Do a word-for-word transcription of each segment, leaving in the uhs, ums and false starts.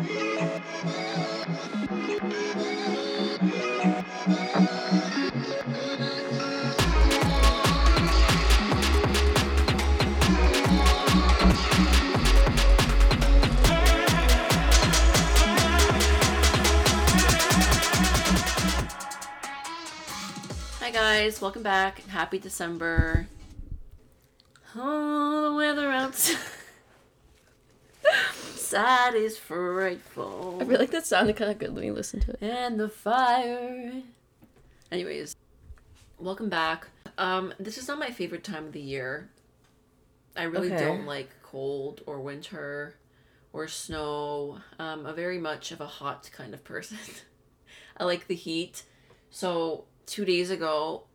Hi guys, welcome back. Happy December. Oh, the weather outside. Sad is frightful. I feel like that sounded kind of good when you listen to it. And the fire. Anyways, welcome back. Um, this is not my favorite time of the year. I really okay. don't like cold or winter or snow. Um, I'm very much of a hot kind of person. I like the heat. So two days ago,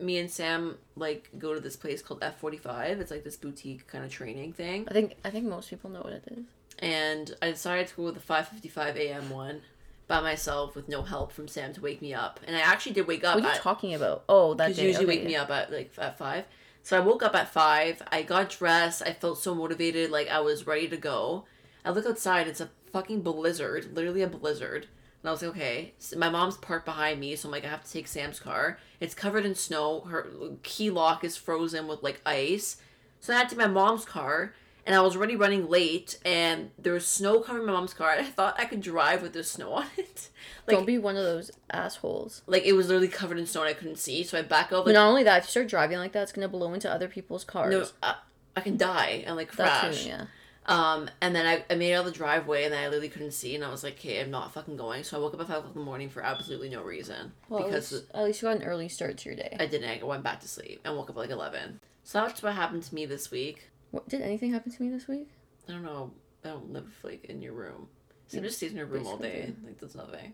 me and Sam like go to this place called F forty-five. It's like this boutique kind of training thing. I think I think most people know what it is. And I decided to go with the five fifty-five a.m. one by myself with no help from Sam to wake me up. And I actually did wake up. What are you at, talking about? Oh, that day. Because you usually okay, wake yeah. me up at like at five. So I woke up at five. I got dressed. I felt so motivated. Like I was ready to go. I look outside. It's a fucking blizzard. Literally a blizzard. And I was like, okay. So my mom's parked behind me. So I'm like, I have to take Sam's car. It's covered in snow. Her key lock is frozen with like ice. So I had to take my mom's car. And I was already running late, and there was snow covering my mom's car, and I thought I could drive with the snow on it. Like, don't be one of those assholes. Like, it was literally covered in snow, and I couldn't see, so I back up. Like, not only that, if you start driving like that, it's going to blow into other people's cars. No, I, I can die and, like, crash. Too, yeah. Um, and then I, I made it out of the driveway, and I literally couldn't see, and I was like, okay, I'm not fucking going. So I woke up at five o'clock in the morning for absolutely no reason. Well, because at least, at least you got an early start to your day. I didn't. I went back to sleep and woke up at, like, eleven. So that's what happened to me this week. What, did anything happen to me this week? I don't know. I don't live, like, in your room. So you just stays in your room all day. Like, that's nothing.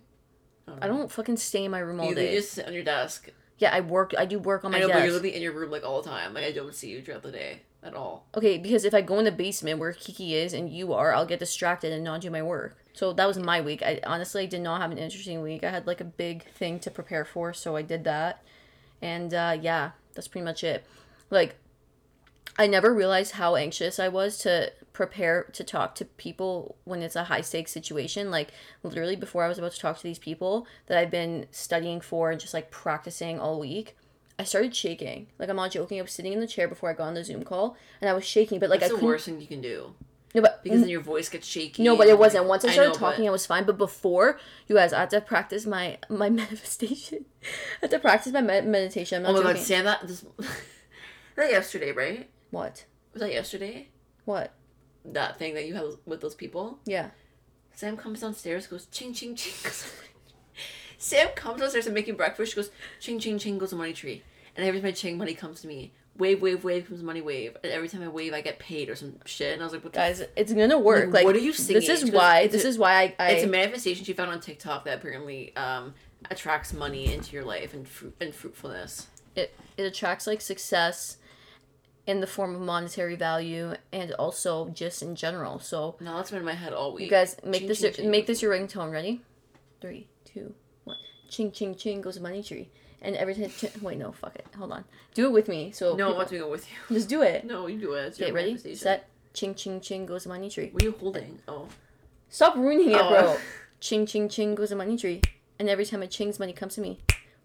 I don't, I don't fucking stay in my room all you, day. You just sit on your desk. Yeah, I work. I do work on my I know, desk. I know, but you're literally in your room, like, all the time. Like, I don't see you throughout the day at all. Okay, because if I go in the basement where Kiki is and you are, I'll get distracted and not do my work. So that was my week. I honestly did not have an interesting week. I had, like, a big thing to prepare for, so I did that. And, uh, yeah, that's pretty much it. Like, I never realized how anxious I was to prepare to talk to people when it's a high-stakes situation. Like, literally before I was about to talk to these people that I've been studying for and just, like, practicing all week, I started shaking. Like, I'm not joking. I was sitting in the chair before I got on the Zoom call, and I was shaking, but, like, That's I couldn't... the worst thing you can do. No, but... Because then your voice gets shaky. No, but it wasn't. Once I started I know, talking, but... I was fine. But before, you guys, I had to practice my, my manifestation. I had to practice my med- meditation. I'm not joking. Oh, my God, Sam, that... This... that yesterday, right? What? Was that yesterday? What? That thing that you had with those people? Yeah. Sam comes downstairs, goes, ching, ching, ching. Sam comes downstairs, I'm making breakfast, she goes, ching, ching, ching, goes the money tree. And every time I ching, money comes to me. Wave, wave, wave, comes money, wave. And every time I wave, I get paid or some shit. And I was like, what the Guys, f-? it's gonna work. Like, like, what are you singing? This is goes, why, this a, is why I, I... It's a manifestation she found on TikTok that apparently um, attracts money into your life and, fru- and fruitfulness. It, it attracts, like, success... in the form of monetary value and also just in general. So no, that's been in my head all week. You guys make ching, this ching, your, ching. make this your ringtone. Ready? Three, two, one. Ching ching ching goes the money tree. And every time ch- wait no fuck it hold on do it with me. So no, people, I want to go with you. Just do it. No, you do it. Okay, ready? Set. Ching ching ching goes the money tree. What are you holding? Oh, stop ruining it, oh. bro. Ching ching ching goes the money tree. And every time it chings, money comes to me.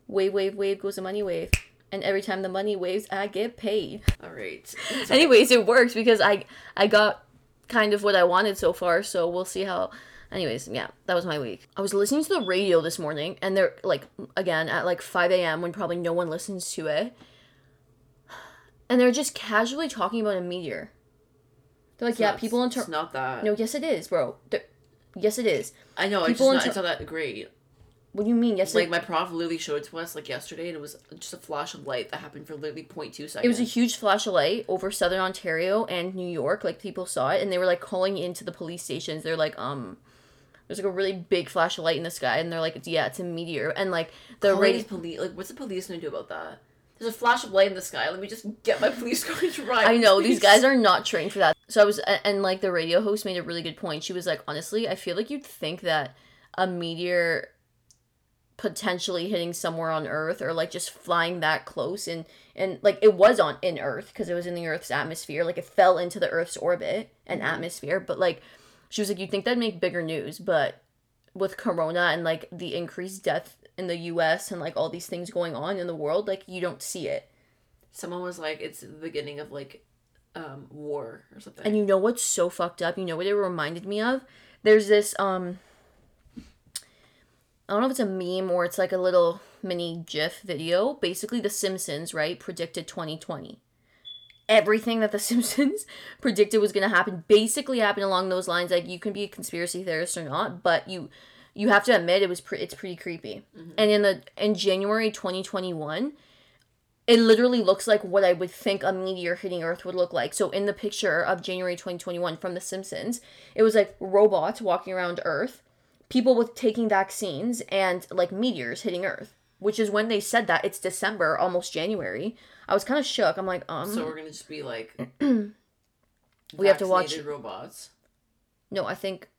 Wave wave wave goes the money wave. And every time the money waves, I get paid. All right. So anyways, it works because I I got kind of what I wanted so far. So we'll see how... Anyways, yeah, that was my week. I was listening to the radio this morning. And they're, like, again, at, like, five a.m. when probably no one listens to it. And they're just casually talking about a meteor. They're like, it's yeah, not, people... Inter- it's not that. No, yes it is, bro. They're, yes it is. I know, people it's, inter- not, it's not that great. What do you mean? Yes, like, my prof literally showed it to us, like, yesterday, and it was just a flash of light that happened for literally zero point two seconds. It was a huge flash of light over southern Ontario and New York. Like, people saw it, and they were, like, calling into the police stations. They're like, um, there's, like, a really big flash of light in the sky, and they're like, it's, yeah, it's a meteor. And, like, the radio... Poli- like, what's the police gonna do about that? There's a flash of light in the sky. Let me just get my police car to ride. I know, please. These guys are not trained for that. So I was... And, like, the radio host made a really good point. She was like, honestly, I feel like you'd think that a meteor... potentially hitting somewhere on Earth or, like, just flying that close and and like it was on in Earth because it was in the Earth's atmosphere, like it fell into the Earth's orbit and mm-hmm. atmosphere, but like she was like, you'd think that'd make bigger news, but with Corona and, like, the increased death in the U S and, like, all these things going on in the world, like, you don't see it. Someone was like, it's the beginning of, like, um, war or something. And you know what's so fucked up? You know what it reminded me of? There's this, um... I don't know if it's a meme or it's like a little mini GIF video. Basically, The Simpsons, right, predicted twenty twenty. Everything that The Simpsons predicted was going to happen basically happened along those lines. Like, you can be a conspiracy theorist or not, but you you have to admit it was pre- it's pretty creepy. Mm-hmm. And in the in January twenty twenty-one, it literally looks like what I would think a meteor hitting Earth would look like. So in the picture of January twenty twenty-one from The Simpsons, it was like robots walking around Earth, people with taking vaccines, and, like, meteors hitting Earth, which is when they said that. It's December, almost January. I was kind of shook. I'm like, um... So we're gonna just be, like, we have to watch robots. No, I think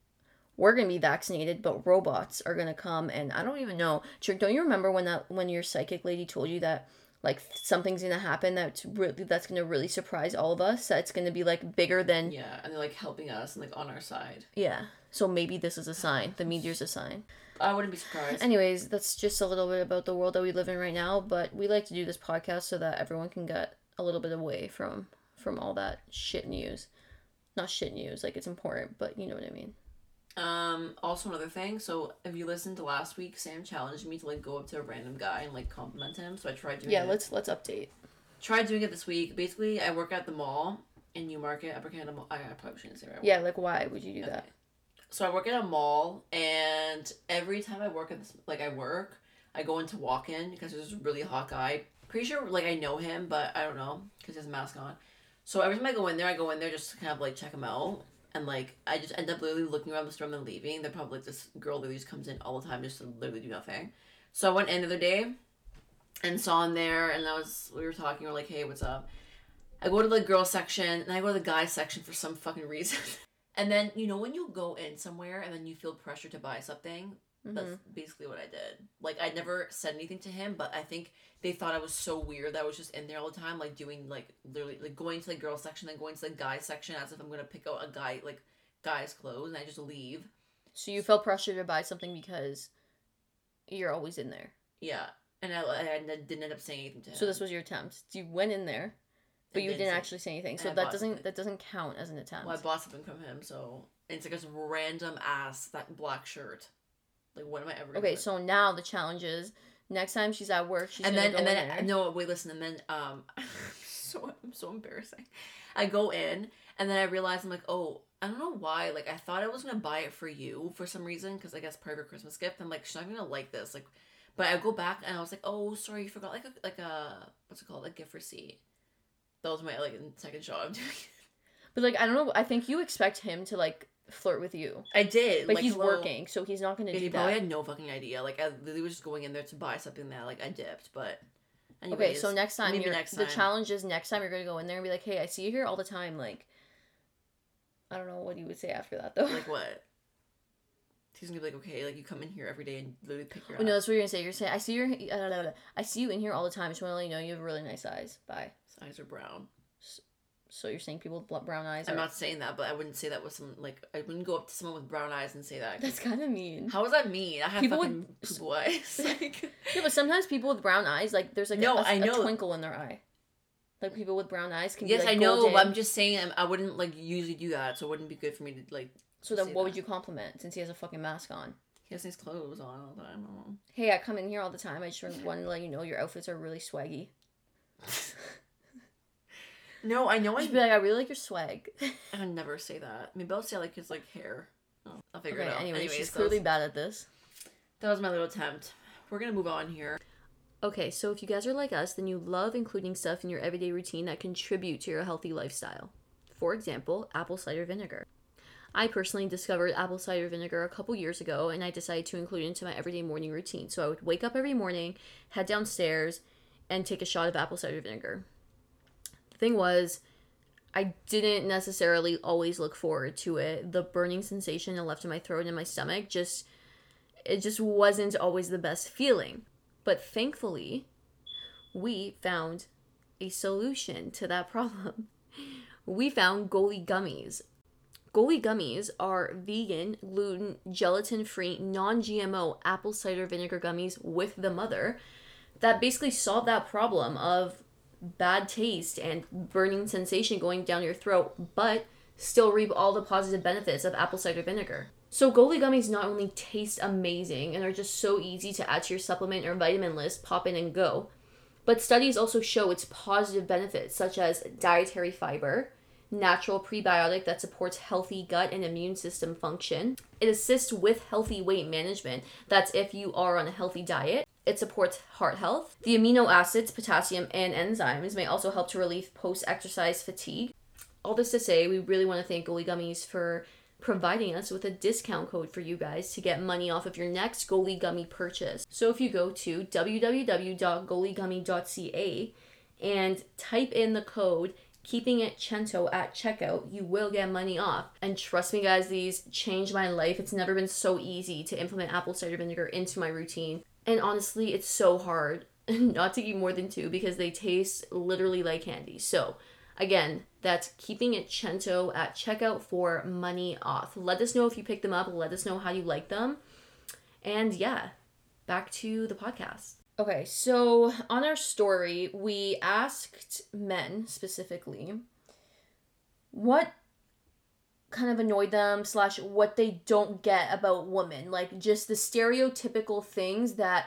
we're gonna be vaccinated, but robots are gonna come, and I don't even know. Trick, don't you remember when that when your psychic lady told you that, like, something's gonna happen that's really that's gonna really surprise all of us? That it's gonna be, like, bigger than... Yeah, and they're, like, helping us and, like, on our side. Yeah. So maybe this is a sign. The meteor's a sign. I wouldn't be surprised. Anyways, that's just a little bit about the world that we live in right now. But we like to do this podcast so that everyone can get a little bit away from from all that shit news. Not shit news. Like, it's important, but you know what I mean. Um. Also, another thing. So, if you listened to last week, Sam challenged me to, like, go up to a random guy and, like, compliment him. So I tried doing yeah, it. Yeah, let's let's update. Tried doing it this week. Basically, I work at the mall in Newmarket, Upper Canada. I, I probably shouldn't say right. Yeah, like, why would you do okay. that? So I work at a mall, and every time I work at this, like, I work, I go into walk-in, because there's this really hot guy. Pretty sure, like, I know him, but I don't know, because he has a mask on. So every time I go in there, I go in there just to kind of, like, check him out, and, like, I just end up literally looking around the store and then leaving. They're probably, like, this girl literally just comes in all the time just to literally do nothing. So I went in the other day, and saw him there, and I was, we were talking, we we're like, hey, what's up? I go to the girl section, and I go to the guy section for some fucking reason. And then, you know, when you go in somewhere and then you feel pressure to buy something, mm-hmm. that's basically what I did. Like, I never said anything to him, but I think they thought I was so weird that I was just in there all the time, like, doing, like, literally, like, going to the girl section, then going to the guy section as if I'm going to pick out a guy, like, guy's clothes, and I just leave. So you felt pressure to buy something because you're always in there. Yeah. And I, I didn't end up saying anything to him. So this was your attempt. You went in there. But you didn't actually say anything, so that doesn't that doesn't count as an attempt. Well, I bought something from him, so it's like this random ass that black shirt. Like, what am I ever gonna do? Okay, so now the challenge is next time she's at work, she's gonna go in there. And then no, wait, listen, and then um, so I'm so embarrassing. I go in, and then I realize I'm like, oh, I don't know why. Like, I thought I was gonna buy it for you for some reason, because I guess part of your Christmas gift. I'm like, she's not gonna like this. Like, but I go back and I was like, oh, sorry, you forgot like a, like a what's it called, a gift receipt. That was my, like, second shot of doing it. But, like, I don't know. I think you expect him to, like, flirt with you. I did. But like, he's hello. working, so he's not going to yeah, do he that. He probably had no fucking idea. Like, I literally was just going in there to buy something that, like, I dipped. But, anyways. Okay, so next time, maybe you're, next time. The challenge is next time you're going to go in there and be like, hey, I see you here all the time. Like, I don't know what you would say after that, though. Like what? He's going to be like, okay, like, you come in here every day and literally pick your oh, up. No, that's what you're going to say. You're saying, I see, your, uh, I see you in here all the time. I just want to let you know you have really nice eyes. Bye. Eyes are brown. So you're saying people with brown eyes are... I'm not saying that, but I wouldn't say that with some, like, I wouldn't go up to someone with brown eyes and say that. That's kind of mean. How is that mean? I have people fucking with... poo eyes. Like... Yeah, but sometimes people with brown eyes, like, there's, like, no, a, I know. a twinkle in their eye. Like, people with brown eyes can yes, be, like, golden. Yes, I know, but I'm just saying I wouldn't, like, usually do that, so it wouldn't be good for me to, like... So then what that. would you compliment, since he has a fucking mask on? He has his clothes on all the time. I don't know. Hey, I come in here all the time. I just want to let you know your outfits are really swaggy. No, I know. I'd be like, I really like your swag. I would never say that. Maybe I'll say like his like hair. Oh, I'll figure okay, it out. Anyway, anyways, she's clearly was, bad at this. That was my little attempt. We're gonna move on here. Okay, so if you guys are like us, then you love including stuff in your everyday routine that contribute to your healthy lifestyle. For example, apple cider vinegar. I personally discovered apple cider vinegar a couple years ago, and I decided to include it into my everyday morning routine. So I would wake up every morning, head downstairs, and take a shot of apple cider vinegar. Thing was, I didn't necessarily always look forward to it. The burning sensation it left in my throat and my stomach just it just wasn't always the best feeling. But thankfully, we found a solution to that problem. We found Goli gummies. Goli gummies are vegan, gluten, gelatin-free, non-G M O apple cider vinegar gummies with the mother that basically solve that problem of bad taste and burning sensation going down your throat, but still reap all the positive benefits of apple cider vinegar. So Goli gummies not only taste amazing and are just so easy to add to your supplement or vitamin list, pop in and go, but studies also show its positive benefits such as dietary fiber, natural prebiotic that supports healthy gut and immune system function. It assists with healthy weight management. That's if you are on a healthy diet. It supports heart health. The amino acids, potassium, and enzymes may also help to relieve post-exercise fatigue. All this to say, we really want to thank Goli Gummies for providing us with a discount code for you guys to get money off of your next Goli Gummy purchase. So if you go to w w w dot goalie gummy dot c a and type in the code Keeping It Cento at checkout, you will get money off. And trust me guys, these changed my life. It's never been so easy to implement apple cider vinegar into my routine. And honestly, it's so hard not to eat more than two because they taste literally like candy. So again, that's Keeping It Cento at checkout for money off. Let us know if you pick them up. Let us know how you like them. And yeah, back to the podcast. Okay, so on our story, we asked men specifically what kind of annoyed them slash what they don't get about women, like just the stereotypical things that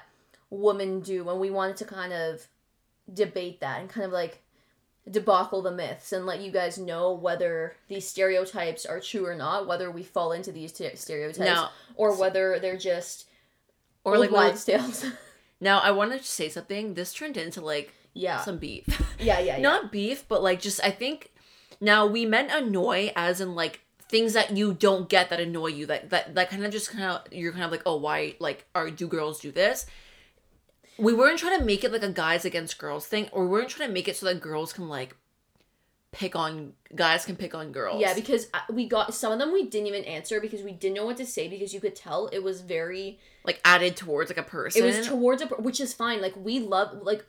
women do, and we wanted to kind of debate that and kind of like debacle the myths and let you guys know whether these stereotypes are true or not, whether we fall into these t- stereotypes now, or whether they're just or like wives' tales. Now, I wanted to say something. This turned into, like, yeah. some beef. Yeah, yeah, yeah. Not beef, but, like, just, I think, now, we meant annoy as in, like, things that you don't get that annoy you. That that, that kind of just kind of, you're kind of like, oh, why, like, are do girls do this? We weren't trying to make it, like, a guys against girls thing, or we weren't trying to make it so that girls can, like, pick on, guys can pick on girls. Yeah, because we got, some of them we didn't even answer because we didn't know what to say because you could tell it was very... like added towards like a person. It was towards a, which is fine. Like we love, like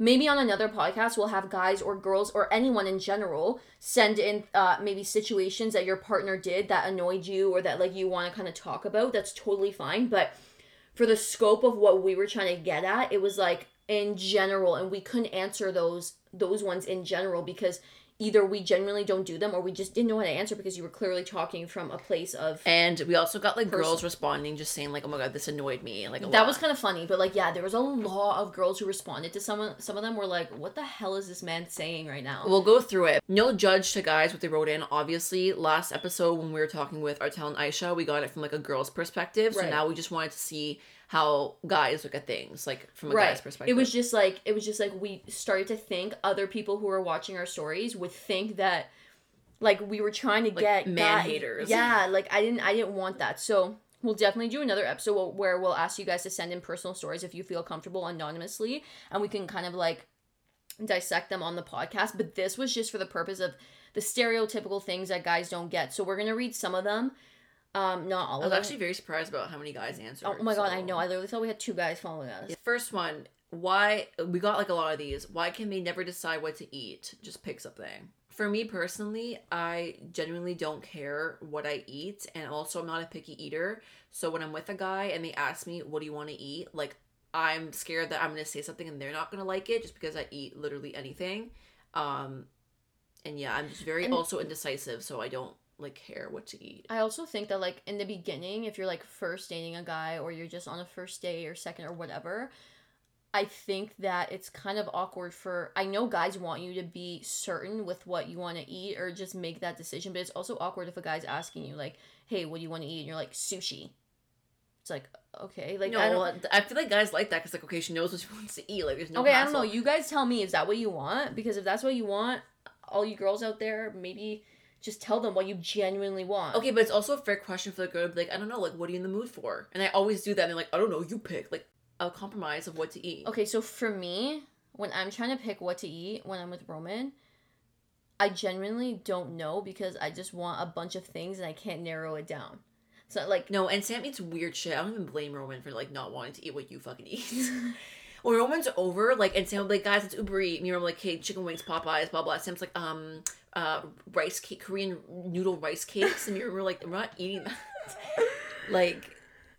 maybe on another podcast we'll have guys or girls or anyone in general send in uh, maybe situations that your partner did that annoyed you or that like you want to kind of talk about. That's totally fine. But for the scope of what we were trying to get at, it was like in general, and we couldn't answer those those ones in general because either we genuinely don't do them or we just didn't know how to answer because you were clearly talking from a place of... And we also got, like, person. girls responding just saying, like, oh my god, this annoyed me. Like, a That lot. was kind of funny, but, like, yeah, there was a lot of girls who responded to someone. Some of them were like, what the hell is this man saying right now? We'll go through it. No judge to guys what they wrote in, obviously. Last episode when we were talking with Artel and Aisha, we got it from, like, a girl's perspective. So right. now we just wanted to see how guys look at things, like, from a right. guy's perspective. It was just, like, it was just, like, we started to think other people who were watching our stories would think that, like, we were trying to like get... man-haters. Yeah, like, I didn't, I didn't want that. So, we'll definitely do another episode where we'll ask you guys to send in personal stories if you feel comfortable anonymously, and we can kind of, like, dissect them on the podcast. But this was just for the purpose of the stereotypical things that guys don't get. So, we're gonna read some of them. Um, not all of them. I was actually very surprised about how many guys answered. Oh my god, so. I know. I literally thought we had two guys following us. The first one, why, we got like a lot of these, why can they never decide what to eat? Just pick something. For me personally, I genuinely don't care what I eat, and also I'm not a picky eater, so when I'm with a guy and they ask me, what do you want to eat? Like, I'm scared that I'm going to say something and they're not going to like it just because I eat literally anything. Um, and yeah, I'm just very and- also indecisive, so I don't like care what to eat. I also think that like in the beginning, if you're like first dating a guy or you're just on a first date or second or whatever, I think that it's kind of awkward for, I know guys want you to be certain with what you want to eat or just make that decision, but it's also awkward if a guy's asking you like, hey, what do you want to eat? And you're like, sushi. It's like, okay. Like, no, I, don't... I feel like guys like that because like, okay, she knows what she wants to eat. Like there's no Okay, hassle. I don't know. You guys tell me, is that what you want? Because if that's what you want, all you girls out there, maybe... just tell them what you genuinely want. Okay, but it's also a fair question for the girl to be like, I don't know, like, what are you in the mood for? And I always do that, and they're like, I don't know, you pick. Like, a compromise of what to eat. Okay, so for me, when I'm trying to pick what to eat when I'm with Roman, I genuinely don't know because I just want a bunch of things and I can't narrow it down. So, like... No, and Sam eats weird shit. I don't even blame Roman for, like, not wanting to eat what you fucking eat. when Roman's over, like, and Sam's like, guys, it's Uber Eats. Me and Roman like, hey, chicken wings, Popeyes, blah, blah. Sam's like, um, uh, rice cake, Korean noodle rice cakes. And we were like, we're not eating that. Like,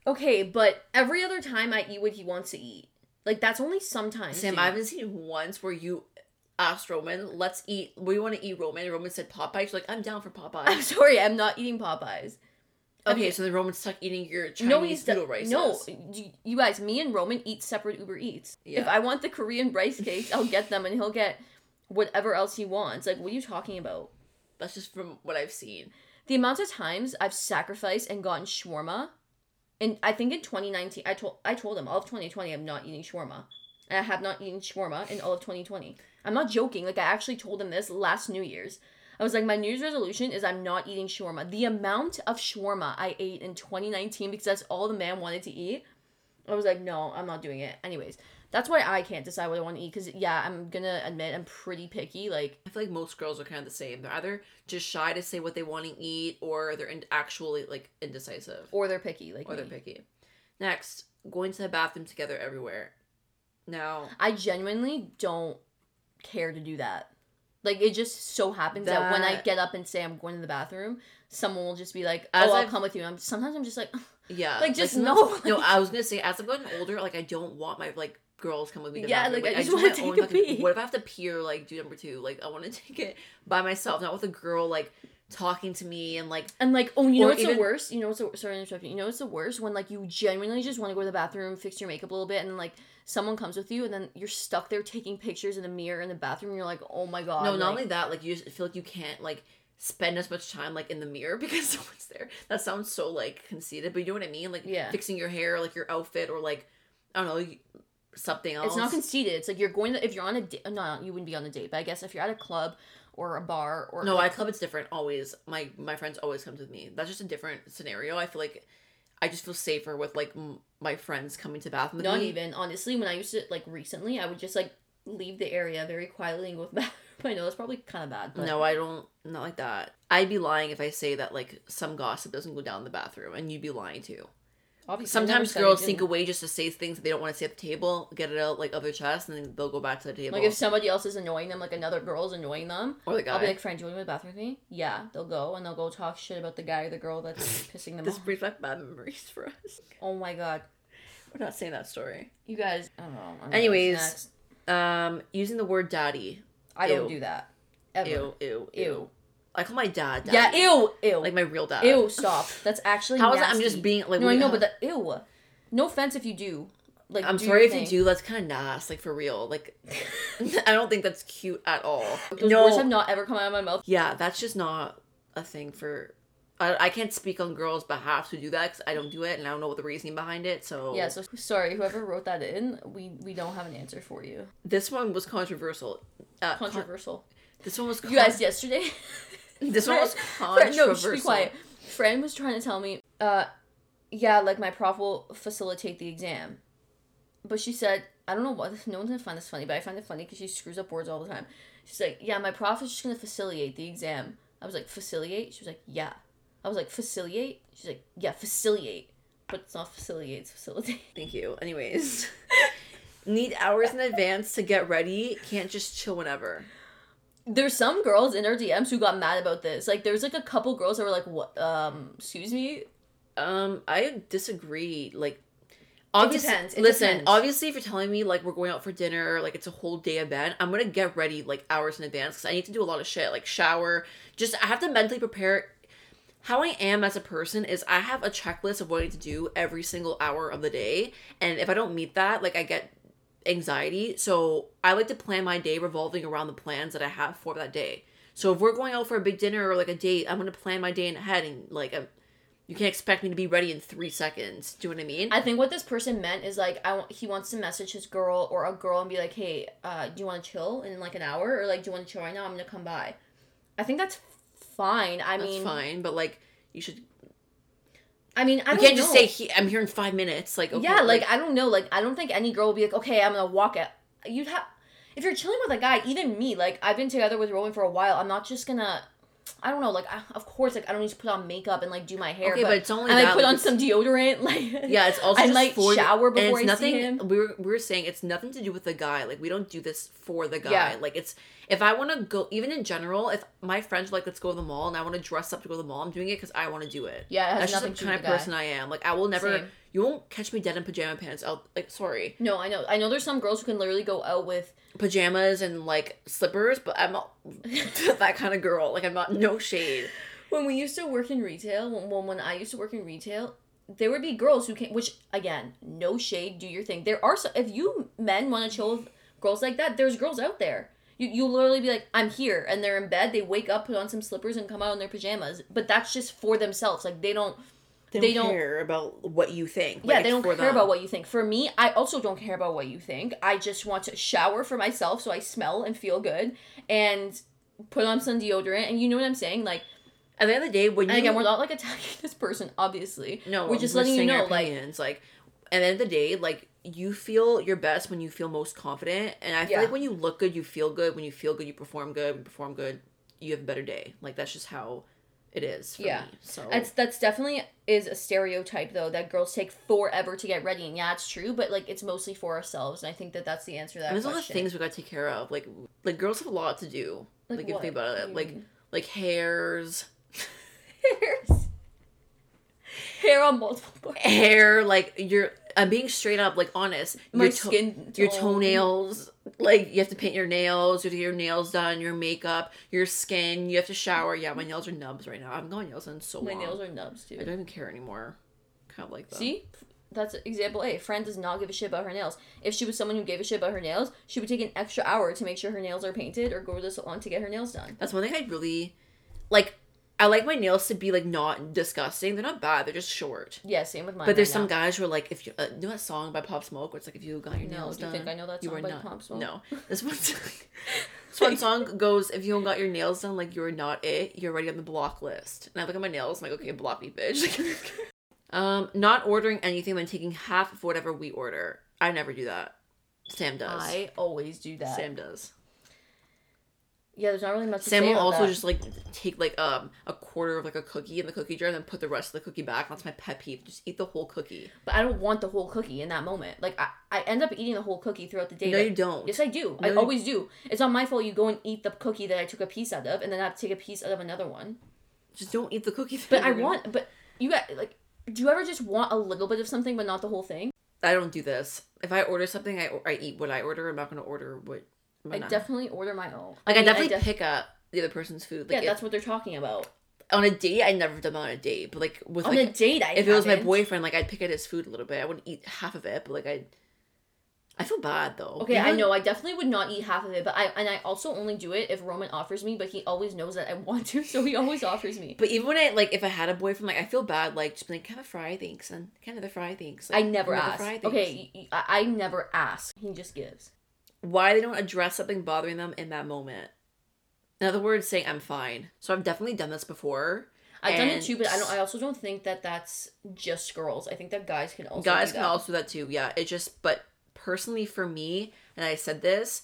okay, but every other time I eat what he wants to eat. Like, that's only sometimes. Sam, dude. I haven't seen once where you asked Roman, let's eat, we want to eat Roman. And Roman said Popeyes. She's like, I'm down for Popeyes. I'm sorry, I'm not eating Popeyes. Okay, okay, so then Roman's stuck eating your Chinese no, he's noodle rice. No, you guys, me and Roman eat separate Uber Eats. Yeah. If I want the Korean rice cakes, I'll get them, and he'll get whatever else he wants. Like, what are you talking about? That's just from what I've seen. The amount of times I've sacrificed and gotten shawarma, and I think in twenty nineteen, I told I told him all of twenty twenty, I'm not eating shawarma. And I have not eaten shawarma in all of twenty twenty. I'm not joking. Like, I actually told him this last New Year's. I was like, my New Year's resolution is I'm not eating shawarma. The amount of shawarma I ate in twenty nineteen, because that's all the man wanted to eat, I was like, no, I'm not doing it. Anyways, that's why I can't decide what I want to eat, because, yeah, I'm going to admit I'm pretty picky. Like, I feel like most girls are kind of the same. They're either just shy to say what they want to eat, or they're in- actually, like, indecisive. Or they're picky, like Or me. They're picky. Next, going to the bathroom together everywhere. Now, I genuinely don't care to do that. Like, it just so happens that, that when I get up and say I'm going to the bathroom, someone will just be like, oh, I'll I've, come with you. And I'm, sometimes I'm just like, yeah. Like, just like, no. No, I was going to say, as I'm getting older, like, I don't want my, like, girls come with me to the yeah, bathroom. Yeah, like, like, I just want to take a pee. What if I have to pee or, like, do number two? Like, I want to take it by myself, not with a girl, like, talking to me and, like... And, like, oh, you know what's even... the worst? You know what's the... Sorry to interrupt you. You know what's the worst? When, like, you genuinely just want to go to the bathroom, fix your makeup a little bit, and, like... someone comes with you, and then you're stuck there taking pictures in the mirror in the bathroom, and you're like, oh my god. No, not like, only that, like, you just feel like you can't, like, spend as much time, like, in the mirror because someone's there. That sounds so, like, conceited, but you know what I mean? Like, yeah. Fixing your hair, like, your outfit, or, like, I don't know, something else. It's not conceited. It's like you're going to, if you're on a date, no, you wouldn't be on a date, but I guess if you're at a club or a bar or... No, like, at a club it's different, always. My, my friends always comes with me. That's just a different scenario. I feel like... I just feel safer with, like, m- my friends coming to the bathroom with Not me. Even. Honestly, when I used to, like, recently, I would just, like, leave the area very quietly and go to the bathroom. I know that's probably kind of bad. But... No, I don't. Not like that. I'd be lying if I say that, like, some gossip doesn't go down in the bathroom, and you'd be lying, too. Obviously. Sometimes girls sneak away just to say things that they don't want to say at the table, get it out, like, of their chest, and then they'll go back to the table. Like, if somebody else is annoying them, like, another girl's annoying them, or the guy. I'll be like, friend, do you want to go to the bathroom with me? Yeah. They'll go, and they'll go talk shit about the guy or the girl that's pissing them off. This brings back bad memories for us. Oh, my God. We're not saying that story. You guys, I don't know. I'm Anyways, um, using the word daddy. I ew. Don't do that. Ever. Ew, ew, ew. ew. I call my dad dad. Yeah, ew, ew. Like, my real dad. Ew, stop. That's actually How nasty. Is that? I'm just being, like... No, I know, but that, ew. No offense if you do. Like, I'm do sorry if thing. You do. That's kind of nasty, like, for real. Like, I don't think that's cute at all. Those no. words have not ever come out of my mouth. Yeah, that's just not a thing for... I, I can't speak on girls' behalf who do that, because I don't do it, and I don't know what the reasoning behind it, so... Yeah, so sorry, whoever wrote that in, we, we don't have an answer for you. This one was controversial. Uh, controversial. Con- this one was... Con- you guys, yesterday... This one was controversial. No, just be quiet. Fran was trying to tell me, uh, yeah, like, my prof will facilitate the exam. But she said, I don't know what, no one's going to find this funny, but I find it funny because she screws up words all the time. She's like, yeah, my prof is just going to facilitate the exam. I was like, facilitate? She was like, yeah. I was like, facilitate? She's like, yeah, facilitate. But it's not facilitate, it's facilitate. Thank you. Anyways. Need hours in advance to get ready. Can't just chill whenever. There's some girls in our D Ms who got mad about this. Like, there's, like, a couple girls that were like, what, um, excuse me? Um, I disagree. Like, obviously, it depends. It listen, depends. Obviously, if you're telling me, like, we're going out for dinner, like, it's a whole day event, I'm gonna get ready, like, hours in advance, because I need to do a lot of shit, like, shower. Just, I have to mentally prepare. How I am as a person is I have a checklist of what I need to do every single hour of the day, and if I don't meet that, like, I get... anxiety. So I like to plan my day revolving around the plans that I have for that day. So if we're going out for a big dinner or like a date, I'm going to plan my day in ahead, and like I'm, you can't expect me to be ready in three seconds. Do you know what I mean? I think what this person meant is like I w- he wants to message his girl or a girl and be like, hey, uh, do you want to chill in like an hour? Or like, do you want to chill right now? I'm going to come by. I think that's fine. I that's mean... That's fine, but like you should... I mean, I you don't know. You can't just say, he, I'm here in five minutes. Like, okay, yeah, like, like, I don't know. Like, I don't think any girl will be like, okay, I'm going to walk out. You'd have, if you're chilling with a guy, even me, like, I've been together with Roman for a while. I'm not just going to I don't know, like, I, of course, like, I don't need to put on makeup and, like, do my hair. Okay, but, but it's only and that. And I put on some deodorant, like... Yeah, it's also I, just like, for... I, like, shower before and it's I nothing, see him. We were, we were saying it's nothing to do with the guy. Like, we don't do this for the guy. Yeah. Like, it's... If I want to go... Even in general, if my friends are like, let's go to the mall, and I want to dress up to go to the mall, I'm doing it because I want to do it. Yeah, it has That's nothing just the to kind of person guy. I am. Like, I will never... Same. You won't catch me dead in pajama pants. I'll... Like, sorry. No, I know. I know there's some girls who can literally go out with... pajamas and, like, slippers, but I'm not that kind of girl. Like, I'm not... No shade. When we used to work in retail, when, when I used to work in retail, there would be girls who came... Which, again, no shade. Do your thing. There are... So, if you men want to chill with girls like that, there's girls out there. You, you'll literally be like, I'm here. And they're in bed. They wake up, put on some slippers, and come out in their pajamas. But that's just for themselves. Like, they don't... They, they don't care about what you think. Like, yeah, they don't care them. about what you think. For me, I also don't care about what you think. I just want to shower for myself so I smell and feel good and put on some deodorant. And you know what I'm saying? Like, at the end of the day, when you... And again, we're not, like, attacking this person, obviously. No, we're just we're letting you know, like... like... At the end of the day, like, you feel your best when you feel most confident. And I feel yeah. like when you look good, you feel good. When you feel good, you perform good. When you perform good, you have a better day. Like, that's just how... It is for yeah. me. So that's that's definitely is a stereotype though that girls take forever to get ready, and yeah, it's true, but like it's mostly for ourselves, and I think that that's the answer to that. And there's a lot of things we got to take care of. Like like girls have a lot to do. Like, like if you think about it, like mean? like hairs, hairs, hair on multiple parts. Hair like your I'm being straight up like honest. My your to- skin, tone. Your toenails. Like, you have to paint your nails, you have to get your nails done, your makeup, your skin, you have to shower. Yeah, my nails are nubs right now. I haven't gone nails in so my long. My nails are nubs, dude. I don't even care anymore. Kind of like that. See? That's example A. Friend does not give a shit about her nails. If she was someone who gave a shit about her nails, she would take an extra hour to make sure her nails are painted or go to the salon to get her nails done. That's one thing I really... Like, I like my nails to be, like, not disgusting. They're not bad. They're just short. Yeah, same with mine. But there's right some now. guys who are, like, if you... Uh, know that song by Pop Smoke? Where it's, like, if you got your no, nails do you done... you think I know that song by not, Pop Smoke? No. This one, this one song goes, if you got your nails done, like, you're not it. You're already on the block list. And I look at my nails, I'm like, okay, block me, bitch. Like, um, not ordering anything when taking half of whatever we order. I never do that. Sam does. I always do that. Sam does. Yeah, there's not really much to Sam say will also that. Just, like, take, like, um, a quarter of, like, a cookie in the cookie jar and then put the rest of the cookie back. That's my pet peeve. Just eat the whole cookie. But I don't want the whole cookie in that moment. Like, I, I end up eating the whole cookie throughout the day. No, like, you don't. Yes, I do. No, I always do. It's not my fault you go and eat the cookie that I took a piece out of and then I have to take a piece out of another one. Just don't eat the cookie. But I want... But you got, like... Do you ever just want a little bit of something but not the whole thing? I don't do this. If I order something, I, I eat what I order. I'm not going to order what... I not. definitely order my own. Like, I, mean, I definitely I def- pick up the other person's food. Like, yeah, if, that's what they're talking about. On a date, I never done that on a date. But, like, with, on like... On a date, I If haven't. It was my boyfriend, like, I'd pick at his food a little bit. I wouldn't eat half of it, but, like, I'd... I feel bad, though. Okay, Even... I know. I definitely would not eat half of it, but I... And I also only do it if Roman offers me, but he always knows that I want to, so he always offers me. But even when I, like, if I had a boyfriend, like, I feel bad, like, just being like, have a fry, thanks, and kind of the fry, thanks. Like, I never ask. Fry, okay, I, I never ask. He just gives. Why they don't address something bothering them in that moment. In other words, saying I'm fine. So I've definitely done this before. I've done it too, but I don't. I also don't think that that's just girls. I think that guys can also guys do that. can also do that too. Yeah, it just. But personally, for me, and I said this,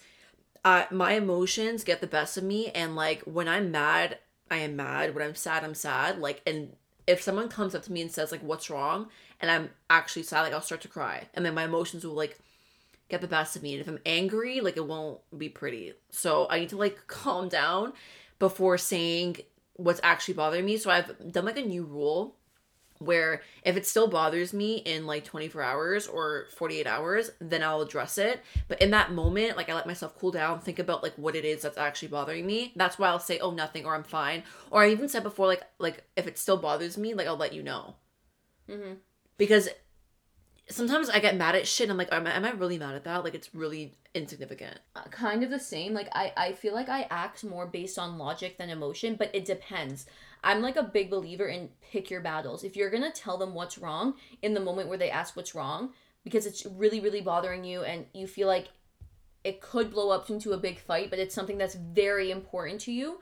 uh, my emotions get the best of me, and like when I'm mad, I am mad. When I'm sad, I'm sad. Like, and if someone comes up to me and says like, "What's wrong?" and I'm actually sad, like I'll start to cry, and then my emotions will like. get the best of me, and if I'm angry, like, it won't be pretty. So I need to, like, calm down before saying what's actually bothering me. So I've done, like, a new rule where if it still bothers me in, like, twenty-four hours or forty-eight hours, then I'll address it. But in that moment, like, I let myself cool down, think about, like, what it is that's actually bothering me. That's why I'll say, oh, nothing, or I'm fine. Or I even said before, like, like if it still bothers me, like, I'll let you know. Mm-hmm. Because... sometimes I get mad at shit. I'm like, am I, am I really mad at that? Like, it's really insignificant. Uh, kind of the same. Like, I, I feel like I act more based on logic than emotion, but it depends. I'm, like, a big believer in pick your battles. If you're going to tell them what's wrong in the moment where they ask what's wrong, because it's really, really bothering you and you feel like it could blow up into a big fight, but it's something that's very important to you,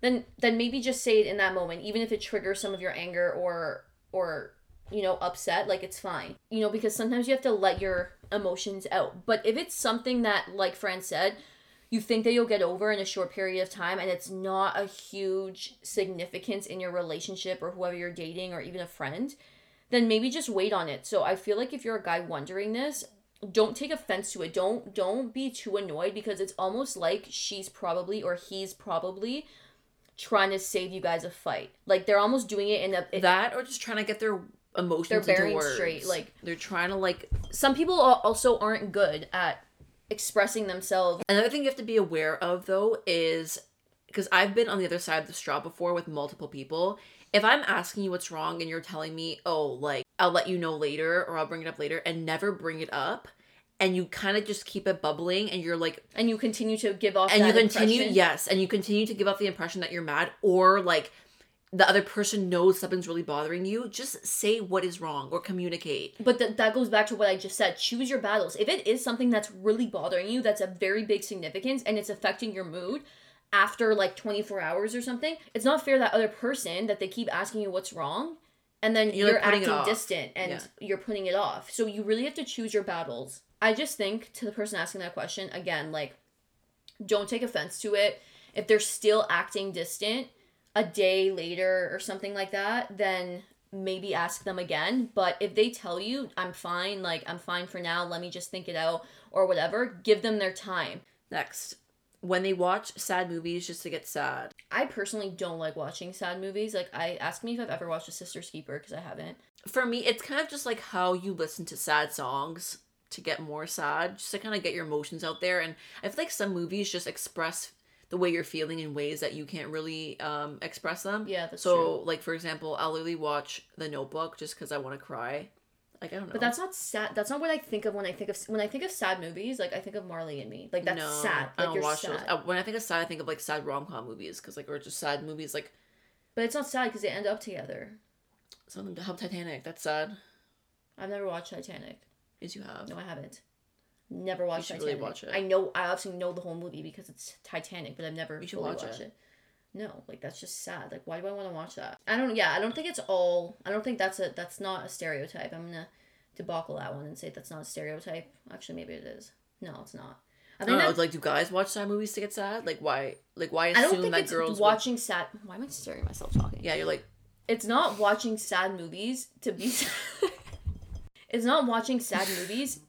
then then maybe just say it in that moment, even if it triggers some of your anger or or... you know, upset, like, it's fine. You know, because sometimes you have to let your emotions out. But if it's something that, like Fran said, you think that you'll get over in a short period of time, and it's not a huge significance in your relationship or whoever you're dating or even a friend, then maybe just wait on it. So I feel like if you're a guy wondering this, don't take offense to it. Don't don't be too annoyed, because it's almost like she's probably or he's probably trying to save you guys a fight. Like, they're almost doing it in a... It, that or just trying to get their emotions into words. They're straight. Like, they're trying to, like... Some people also aren't good at expressing themselves. Another thing you have to be aware of, though, is... Because I've been on the other side of the straw before with multiple people. If I'm asking you what's wrong and you're telling me, oh, like, I'll let you know later or I'll bring it up later, and never bring it up... And you kind of just keep it bubbling, and you're like... And you continue to give off and that you continue, impression. Yes, and you continue to give off the impression that you're mad, or, like, the other person knows something's really bothering you. Just say what is wrong or communicate. But th- that goes back to what I just said. Choose your battles. If it is something that's really bothering you, that's a very big significance, and it's affecting your mood after, like, twenty-four hours or something, it's not fair that other person that they keep asking you what's wrong, and then you're, you're like acting distant, and yeah. you're putting it off. So you really have to choose your battles. I just think, to the person asking that question, again, like, don't take offense to it. If they're still acting distant a day later or something like that, then maybe ask them again. But if they tell you, I'm fine, like, I'm fine for now, let me just think it out or whatever, give them their time. Next, when they watch sad movies just to get sad. I personally don't like watching sad movies. Like, I ask me if I've ever watched A Sister's Keeper, because I haven't. For me, it's kind of just like how you listen to sad songs to get more sad, just to kind of get your emotions out there. And I feel like some movies just express the way you're feeling in ways that you can't really um, express them. Yeah, that's so, true. So, like, for example, I'll literally watch The Notebook just because I want to cry. Like, I don't know. But that's not sad. That's not what I think of when I think of when I think of sad movies. Like, I think of Marley and Me. Like, that's no, sad. Like, I don't you're watch sad. Those. I, when I think of sad, I think of, like, sad rom-com movies, because, like, or just sad movies, like. But it's not sad because they end up together. Some of them help Titanic. That's sad. I've never watched Titanic. Yes, you have. No, I haven't. Never watched Titanic. You should really watch it. I know, I obviously know the whole movie because it's Titanic, but I've never fully watched it. it. No, like, that's just sad. Like, why do I want to watch that? I don't, yeah, I don't think it's all, I don't think that's a, that's not a stereotype. I'm going to debacle that one and say that's not a stereotype. Actually, maybe it is. No, it's not. I, think I don't that, know, like, do guys watch sad movies to get sad? Like, why, like, why assume I don't think that it's girls watching would... sad, why am I staring at myself talking? Yeah, you're like. It's not watching sad movies to be sad. It's not watching sad movies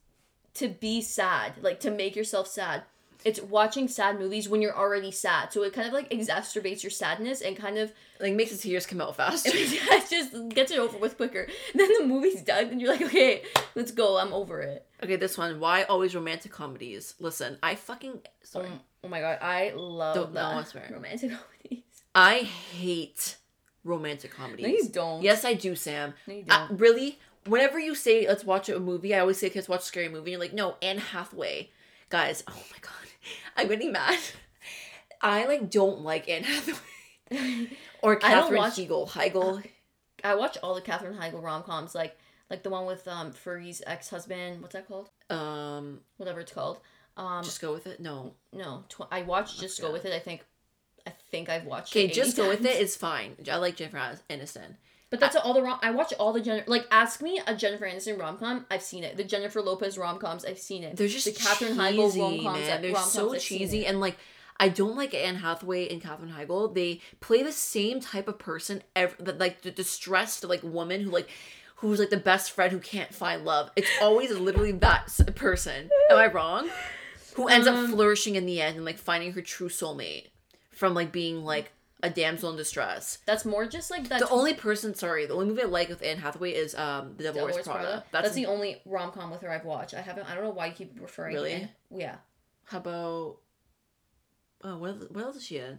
to be sad, like, to make yourself sad. It's watching sad movies when you're already sad. So it kind of, like, exacerbates your sadness and kind of... Like, makes the tears come out faster. It just gets it over with quicker. And then the movie's done and you're like, okay, let's go. I'm over it. Okay, this one. Why always romantic comedies? Listen, I fucking... Sorry. Um, oh my God, I love Don't, that. No, I swear. Romantic comedies. I hate romantic comedies. No, you don't. Yes, I do, Sam. No, you don't. I, really? Whenever you say, let's watch a movie, I always say, let's watch a scary movie. And you're like, no, Anne Hathaway. Guys, oh my God. I'm getting mad. I, like, don't like Anne Hathaway. Or Catherine watch, Heigl. Heigl. Uh, I watch all the Catherine Heigl rom-coms. Like, like the one with um Fergie's ex-husband. What's that called? Um, Whatever it's called. Um, Just Go With It? No. No. Tw- I watched oh, Just God. Go With It. I think I think I've watched it. Okay, Just Go With It is fine. I like Jennifer Aniston. But that's all the rom... I watch all the... Gen- like, ask me a Jennifer Aniston rom-com, I've seen it. The Jennifer Lopez rom-coms, I've seen it. They're just the Catherine Heigl rom-coms. Man. They're rom-coms, so I've cheesy. And, like, I don't like Anne Hathaway and Catherine Heigl. They play the same type of person, ever, like, the distressed, like, woman who, like... Who's, like, the best friend who can't find love. It's always literally that person. Am I wrong? Who ends um, up flourishing in the end and, like, finding her true soulmate from, like, being, like... A damsel in distress. That's more just like that. The t- only person, sorry, the only movie I like with Anne Hathaway is um, The Devil Wears Prada. That's, That's the only rom com with her I've watched. I haven't. I don't know why you keep referring. Really? To it. Yeah. How about? Oh, what else, what else is she in?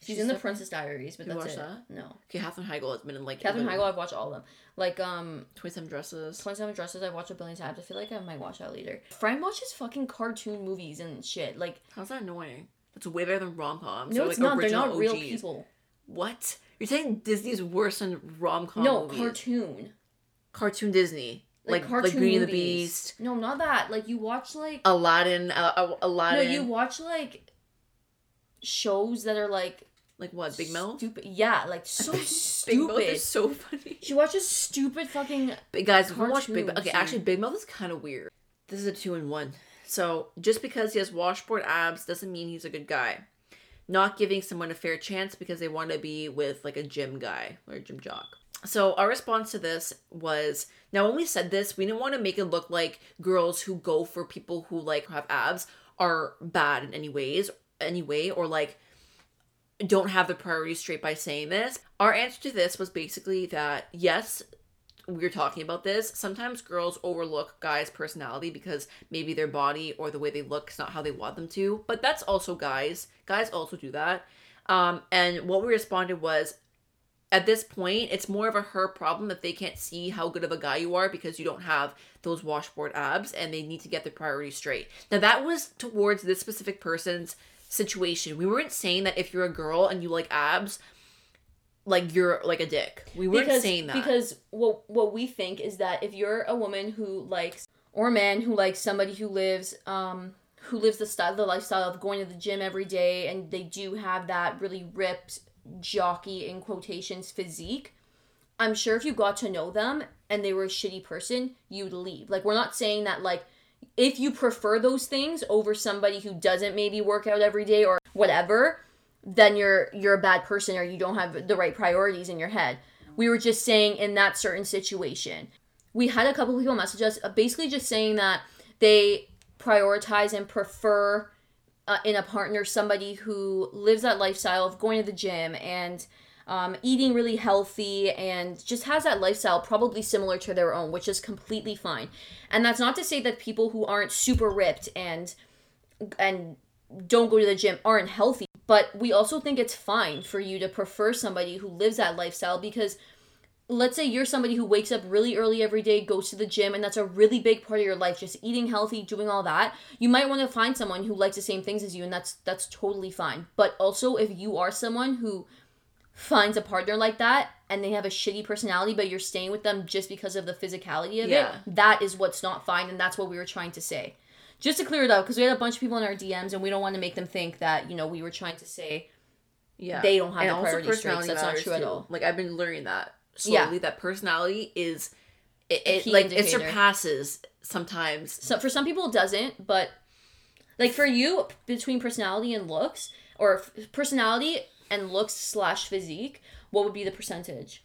She's, She's in The Princess Diaries, but you that's watched it. That? No. Okay, Catherine Heigl has been in like. Catherine Heigl, I've watched all of them. Like um. twenty-seven Dresses. twenty-seven Dresses, I've watched a billion times. I feel like I might watch that later. Friend watches fucking cartoon movies and shit. Like. How's that annoying? It's way better than rom-coms. No, so, like, it's not. They're not O Gs. Real people. What? You're saying Disney's worse than rom-com No, movies. cartoon. Cartoon Disney. Like, like, cartoon like Beauty movies. And the Beast. No, not that. Like, you watch, like... Aladdin. Uh, Aladdin. No, you watch, like, shows that are, like... Like what? Big Mouth? Stupid. Yeah, like, so stupid. Big Mouth is so funny. She watches stupid fucking... But guys, if you watch Big Mouth... Okay, actually, Big Mouth is kind of weird. This is a two-in-one. So just because he has washboard abs doesn't mean he's a good guy. Not giving someone a fair chance because they want to be with like a gym guy or a gym jock. So our response to this was, now when we said this, we didn't want to make it look like girls who go for people who like have abs are bad in any ways, any way, or like don't have the priorities straight by saying this. Our answer to this was basically that yes, we were talking about this. Sometimes girls overlook guys' personality because maybe their body or the way they look is not how they want them to. But that's also guys. Guys also do that. Um, and what we responded was, at this point, it's more of a her problem if they can't see how good of a guy you are because you don't have those washboard abs and they need to get their priorities straight. Now, that was towards this specific person's situation. We weren't saying that if you're a girl and you like abs, like you're like a dick. We weren't because, saying that. Because what what we think is that if you're a woman who likes, or a man who likes somebody who lives um who lives the style the lifestyle of going to the gym every day, and they do have that really ripped jockey in quotations physique, I'm sure if you got to know them and they were a shitty person, you'd leave. Like, we're not saying that, like, if you prefer those things over somebody who doesn't maybe work out every day or whatever, then you're you're a bad person or you don't have the right priorities in your head. We were just saying in that certain situation. We had a couple people message us basically just saying that they prioritize and prefer uh, in a partner somebody who lives that lifestyle of going to the gym and um, eating really healthy and just has that lifestyle probably similar to their own, which is completely fine. And that's not to say that people who aren't super ripped and and don't go to the gym aren't healthy. But we also think it's fine for you to prefer somebody who lives that lifestyle because let's say you're somebody who wakes up really early every day, goes to the gym, and that's a really big part of your life, just eating healthy, doing all that. You might want to find someone who likes the same things as you, and that's that's totally fine. But also, if you are someone who finds a partner like that and they have a shitty personality, but you're staying with them just because of the physicality of yeah. it, that is what's not fine, and that's what we were trying to say. Just to clear it up, because we had a bunch of people in our D Ms, and we don't want to make them think that, you know, we were trying to say yeah. they don't have and the priority straight. That's not true too. At all. Like, I've been learning that slowly, yeah. that personality is, it, it like, indicator. It surpasses sometimes. So for some people, it doesn't, but, like, for you, between personality and looks, or personality and looks slash physique, what would be the percentage?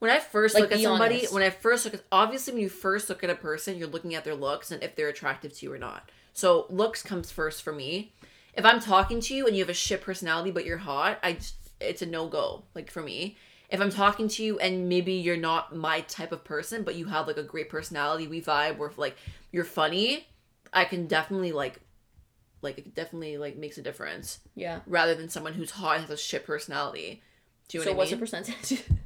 When I first like, look at somebody, honest. when I first look at, obviously when you first look at a person, you're looking at their looks and if they're attractive to you or not. So looks comes first for me. If I'm talking to you and you have a shit personality, but you're hot, I just, it's a no-go, like for me. If I'm talking to you and maybe you're not my type of person, but you have like a great personality, we vibe, or if, like you're funny, I can definitely like, like it definitely like makes a difference. Yeah. Rather than someone who's hot and has a shit personality. Do you know so what I mean? So what's the percentage?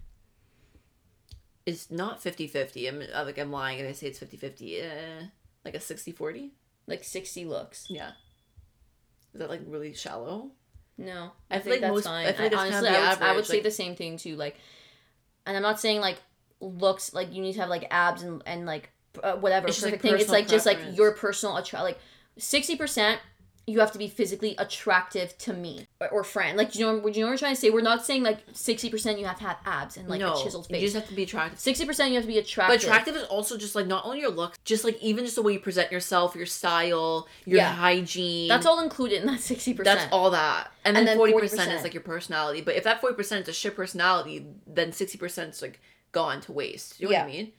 It's not fifty-fifty. I'm like I'm lying and I say it's fifty-fifty. Uh, like a sixty-forty? Like sixty looks. Yeah. Is that like really shallow? No. I, I feel think like that's most, fine. I, feel like I that's honestly, kind of I would, I would like, say the same thing too. Like, and I'm not saying like looks like you need to have like abs and and like uh, whatever it's perfect like thing. It's like preference. Just like your personal attract. Like sixty percent, you have to be physically attractive to me or, or friend. Like, you know, you know what we're trying to say? We're not saying, like, sixty percent you have to have abs and, like, no, a chiseled face. No, you just have to be attractive. sixty percent you have to be attractive. But attractive is also just, like, not only your look, just, like, even just the way you present yourself, your style, your yeah. hygiene. That's all included in that sixty percent. That's all that. And, and then, then forty percent, forty percent is, like, your personality. But if that forty percent is a shit personality, then sixty percent is, like, gone to waste. You know yeah. what I mean?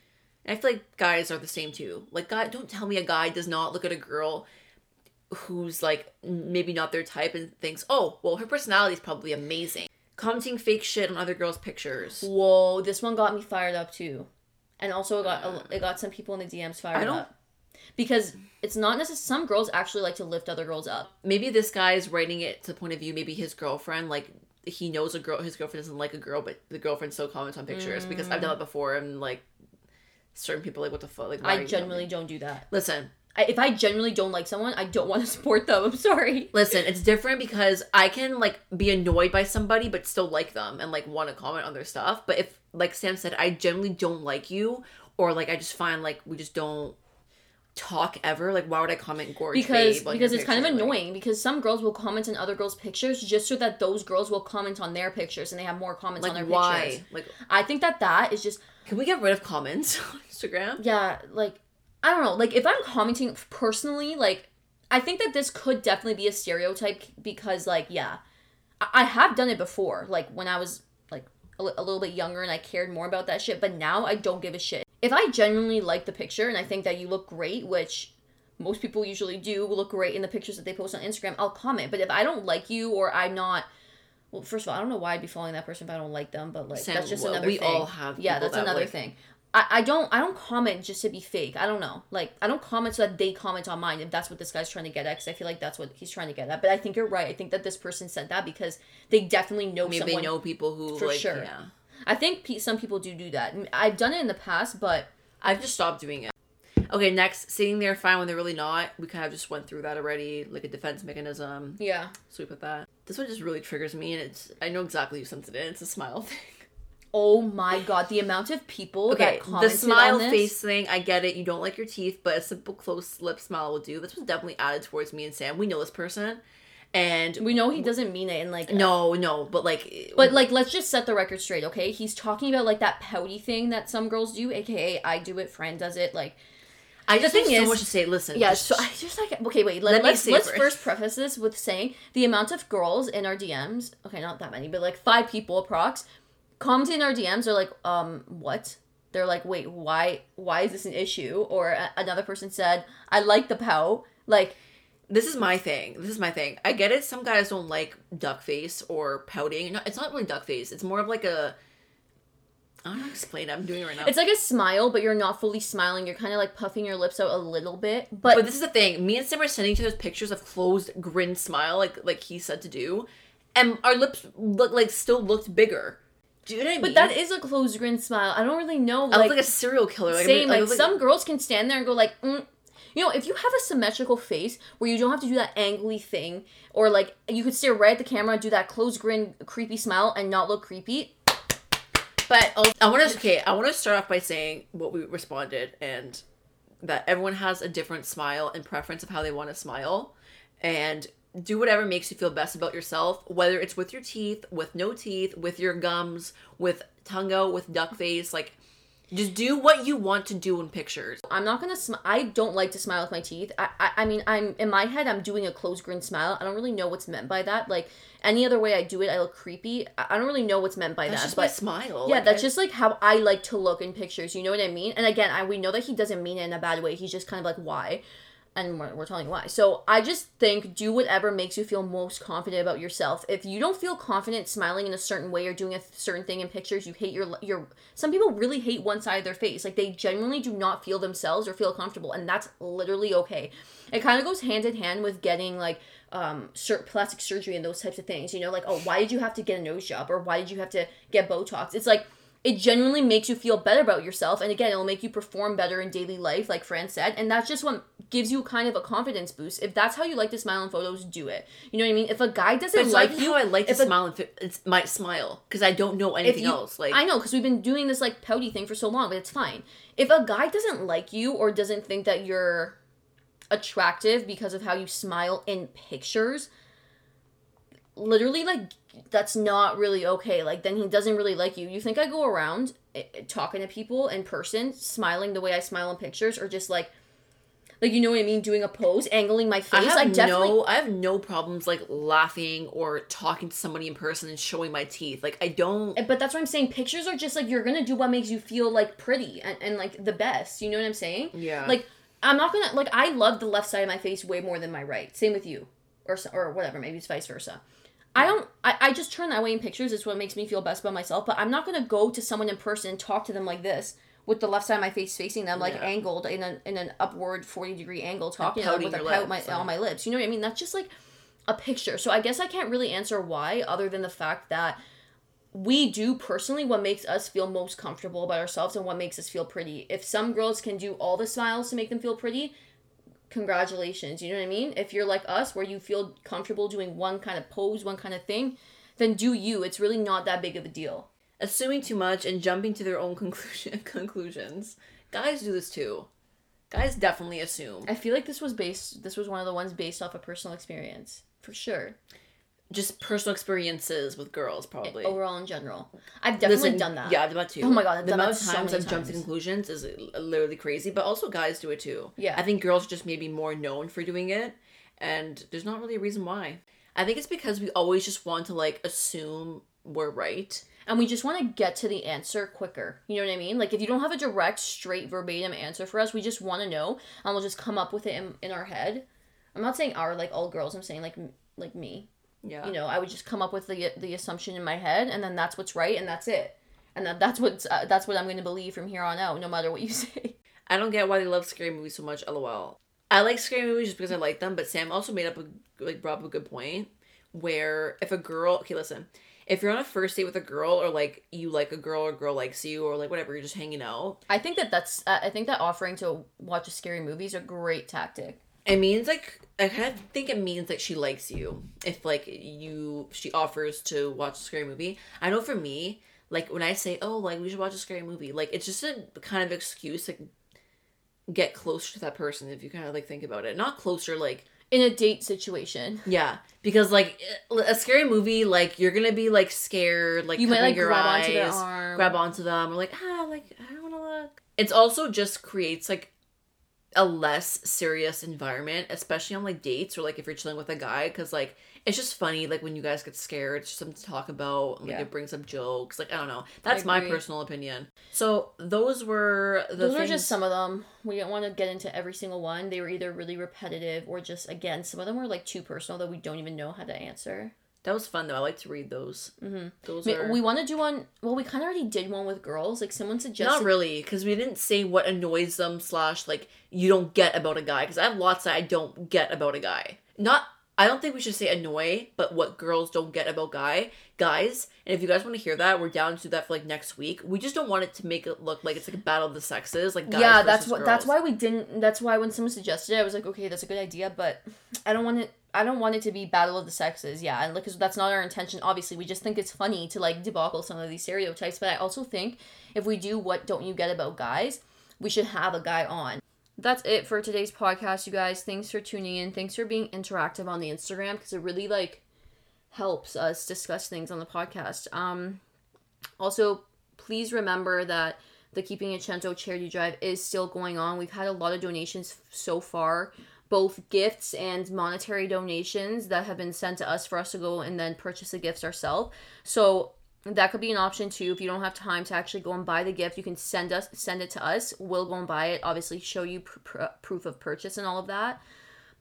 And I feel like guys are the same, too. Like, God, don't tell me a guy does not look at a girl who's like maybe not their type and thinks, oh, well, her personality is probably amazing. Commenting fake shit on other girls' pictures. Whoa, this one got me fired up too, and also it got it got some people in the D Ms fired I don't... up because it's not necessarily. Some girls actually like to lift other girls up. Maybe this guy is writing it to the point of view. Maybe his girlfriend, like he knows a girl, his girlfriend doesn't like a girl, but the girlfriend still comments on pictures mm. because I've done it before and like certain people like what the fuck. Like why I genuinely don't do that. Listen. If I genuinely don't like someone, I don't want to support them. I'm sorry. Listen, it's different because I can, like, be annoyed by somebody but still like them and, like, want to comment on their stuff. But if, like Sam said, I generally don't like you or, like, I just find, like, we just don't talk ever. Like, why would I comment gorge Because, babe, because it's picture? Kind of annoying because some girls will comment on other girls' pictures just so that those girls will comment on their pictures and they have more comments like, on their why? Pictures. Like, why? I think that that is just... Can we get rid of comments on Instagram? Yeah, like... I don't know, like, if I'm commenting personally, like, I think that this could definitely be a stereotype because, like, yeah, I, I have done it before, like, when I was, like, a, l- a little bit younger and I cared more about that shit, but now I don't give a shit. If I genuinely like the picture and I think that you look great, which most people usually do look great in the pictures that they post on Instagram, I'll comment. But if I don't like you or I'm not... Well, first of all, I don't know why I'd be following that person if I don't like them, but, like, Sam, that's just well, another we thing. We all have Yeah, that's that another like... thing. I, I don't I don't comment just to be fake. I don't know. Like, I don't comment so that they comment on mine, if that's what this guy's trying to get at, because I feel like that's what he's trying to get at. But I think you're right. I think that this person said that because they definitely know Maybe someone. Maybe they know people who, for like, sure. yeah. I think some people do do that. I've done it in the past, but... I've just stopped doing it. Okay, next, sitting there fine when they're really not. We kind of just went through that already, like a defense mechanism. Yeah. So we put that. This one just really triggers me, and it's I know exactly who sent it in. It's a smile thing. Oh my god, the amount of people okay, that commented on this. The smile face thing, I get it. You don't like your teeth, but a simple close lip smile will do. This was definitely added towards me and Sam. We know this person. And we know he doesn't mean it, and like no, no, but like, but like, let's just set the record straight, okay? He's talking about like that pouty thing that some girls do, aka I do it, Fran does it, like. I just think so much to say. Listen, yeah. So I just like okay, wait. Let, let let's let's first. first preface this with saying the amount of girls in our D Ms. Okay, not that many, but like five people, approx, commented in our D Ms. Are like, um, what? They're like, wait, why? Why is this an issue? Or a- another person said, I like the pout, like. This is my thing. This is my thing. I get it. Some guys don't like duck face or pouting. No, it's not really duck face. It's more of like a... I don't know how to explain it. I'm doing it right now. It's like a smile, but you're not fully smiling. You're kind of like puffing your lips out a little bit. But, but this is the thing. Me and Sam are sending each other pictures of closed grin smile, like like he said to do. And our lips look like still looked bigger. Do you know what I mean? But that is a closed grin smile. I don't really know. Like, I look like a serial killer. Like, same. I mean, like, I look like some girls can stand there and go like... Mm. You know, if you have a symmetrical face where you don't have to do that angly thing, or like you could stare right at the camera, do that closed grin, creepy smile, and not look creepy. But also, I want to okay, I want to start off by saying what we responded, and that everyone has a different smile and preference of how they want to smile, and do whatever makes you feel best about yourself, whether it's with your teeth, with no teeth, with your gums, with tongue out, with duck face, like. Just do what you want to do in pictures. I'm not gonna smile. I don't like to smile with my teeth. I, I I mean, I'm in my head, I'm doing a closed grin smile. I don't really know what's meant by that. Like, any other way I do it, I look creepy. I, I don't really know what's meant by that's that. That's just but, my smile. Yeah, like, that's I, just, like, how I like to look in pictures. You know what I mean? And again, I we know that he doesn't mean it in a bad way. He's just kind of like, why? And we're, we're telling you why. So, I just think do whatever makes you feel most confident about yourself. If you don't feel confident smiling in a certain way or doing a certain thing in pictures, you hate your... your. Some people really hate one side of their face. Like, they genuinely do not feel themselves or feel comfortable. And that's literally okay. It kind of goes hand in hand with getting, like, um, sur- plastic surgery and those types of things. You know, like, oh, why did you have to get a nose job? Or why did you have to get Botox? It's like... It genuinely makes you feel better about yourself. And again, it'll make you perform better in daily life, like Fran said. And that's just what gives you kind of a confidence boost. If that's how you like to smile in photos, do it. You know what I mean? If a guy doesn't like you... It's like how I like to a, smile. And it's my smile. Because I don't know anything you, else. Like I know, because we've been doing this like pouty thing for so long, but it's fine. If a guy doesn't like you or doesn't think that you're attractive because of how you smile in pictures... Literally, like, that's not really okay. Like, then he doesn't really like you. You think I go around it, talking to people in person, smiling the way I smile in pictures, or just, like, like, you know what I mean? Doing a pose, angling my face. I have, I definitely... no, I have no problems, like, laughing or talking to somebody in person and showing my teeth. Like, I don't... But that's what I'm saying. Pictures are just, like, you're gonna do what makes you feel, like, pretty and, and like, the best. You know what I'm saying? Yeah. Like, I'm not gonna... Like, I love the left side of my face way more than my right. Same with you. Or, or whatever. Maybe it's vice versa. I don't, I, I just turn that way in pictures. It's what makes me feel best about myself. But I'm not going to go to someone in person and talk to them like this with the left side of my face facing them, like yeah. angled in an, in an upward forty degree angle, talking to them with a pout my, on my lips. You know what I mean? That's just like a picture. So I guess I can't really answer why, other than the fact that we do personally what makes us feel most comfortable about ourselves and what makes us feel pretty. If some girls can do all the smiles to make them feel pretty, congratulations, you know what I mean? If you're like us, where you feel comfortable doing one kind of pose, one kind of thing, then do you. It's really not that big of a deal. Assuming too much and jumping to their own conclusion conclusions. Guys do this too. Guys definitely assume. I feel like this was based, this was one of the ones based off a personal experience, for sure. just personal experiences with girls, probably. It, overall, in general. I've definitely Listen, done that. Yeah, I've done that too. Oh my god, I've the done amount that of times so I've times. jumped to conclusions is literally crazy, but also guys do it too. Yeah. I think girls are just maybe more known for doing it, and there's not really a reason why. I think it's because we always just want to, like, assume we're right. And we just want to get to the answer quicker. You know what I mean? Like, if you don't have a direct, straight, verbatim answer for us, we just want to know, and we'll just come up with it in, in our head. I'm not saying our, like, all girls. I'm saying, like, like me. Yeah. You know, I would just come up with the the assumption in my head, and then that's what's right, and that's it. And that, that's, what's, uh, that's what I'm going to believe from here on out, no matter what you say. I don't get why they love scary movies so much, lol. I like scary movies just because I like them, but Sam also made up, a, like, brought up a good point, where if a girl, okay, listen, if you're on a first date with a girl, or, like, you like a girl, or a girl likes you, or, like, whatever, you're just hanging out. I think that that's, uh, I think that offering to watch a scary movie is a great tactic. It means, like, I kind of think it means, like, she likes you. If, like, you, she offers to watch a scary movie. I know for me, like, when I say, oh, like, we should watch a scary movie, like, it's just a kind of excuse, like, get closer to that person if you kind of, like, think about it. Not closer, like... in a date situation. Yeah. Because, like, a scary movie, like, you're gonna be, like, scared, like, you might, like, your grab eyes, onto their arm. grab onto them, or, like, ah, like, I don't wanna look. It's also just creates, like, a less serious environment, especially on, like, dates, or, like, if you're chilling with a guy, because, like, it's just funny, like, when you guys get scared, it's just something to talk about, and, like, yeah. it brings up jokes, like, I don't know. That's my personal opinion. So, those were the Those things... are just some of them. We don't want to get into every single one. They were either really repetitive, or just, again, some of them were, like, too personal that we don't even know how to answer. That was fun, though. I like to read those. Mm-hmm. Those are... We want to do one... Well, we kind of already did one with girls. Like, someone suggested... Not really, because we didn't say what annoys them slash, like, you don't get about a guy. Because I have lots that I don't get about a guy. Not... I don't think we should say annoy, but what girls don't get about guy... Guys, and if you guys want to hear that, we're down to that for, like, next week. We just don't want it to make it look like it's, like, a battle of the sexes. Like, guys yeah, that's what. Girls. That's why we didn't... That's why when someone suggested it, I was like, okay, that's a good idea, but I don't want it... I don't want it to be battle of the sexes, yeah, and, like, because that's not our intention, obviously. We just think it's funny to, like, debacle some of these stereotypes, but I also think if we do what don't you get about guys, we should have a guy on. That's it for today's podcast, you guys. Thanks for tuning in. Thanks for being interactive on the Instagram, because it really, like, helps us discuss things on the podcast. Um, also, please remember that the Keeping It Cento charity drive is still going on. We've had a lot of donations so far, both gifts and monetary donations that have been sent to us for us to go and then purchase the gifts ourselves. So that could be an option too. If you don't have time to actually go and buy the gift, you can send us send it to us. We'll go and buy it. Obviously, show you pr- pr- proof of purchase and all of that.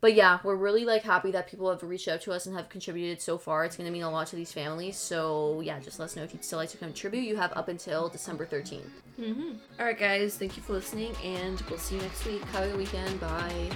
But yeah, we're really, like, happy that people have reached out to us and have contributed so far. It's going to mean a lot to these families. So yeah, just let us know if you'd still like to contribute. You have up until December thirteenth. Mm-hmm. All right, guys. Thank you for listening, and we'll see you next week. Have a good weekend. Bye.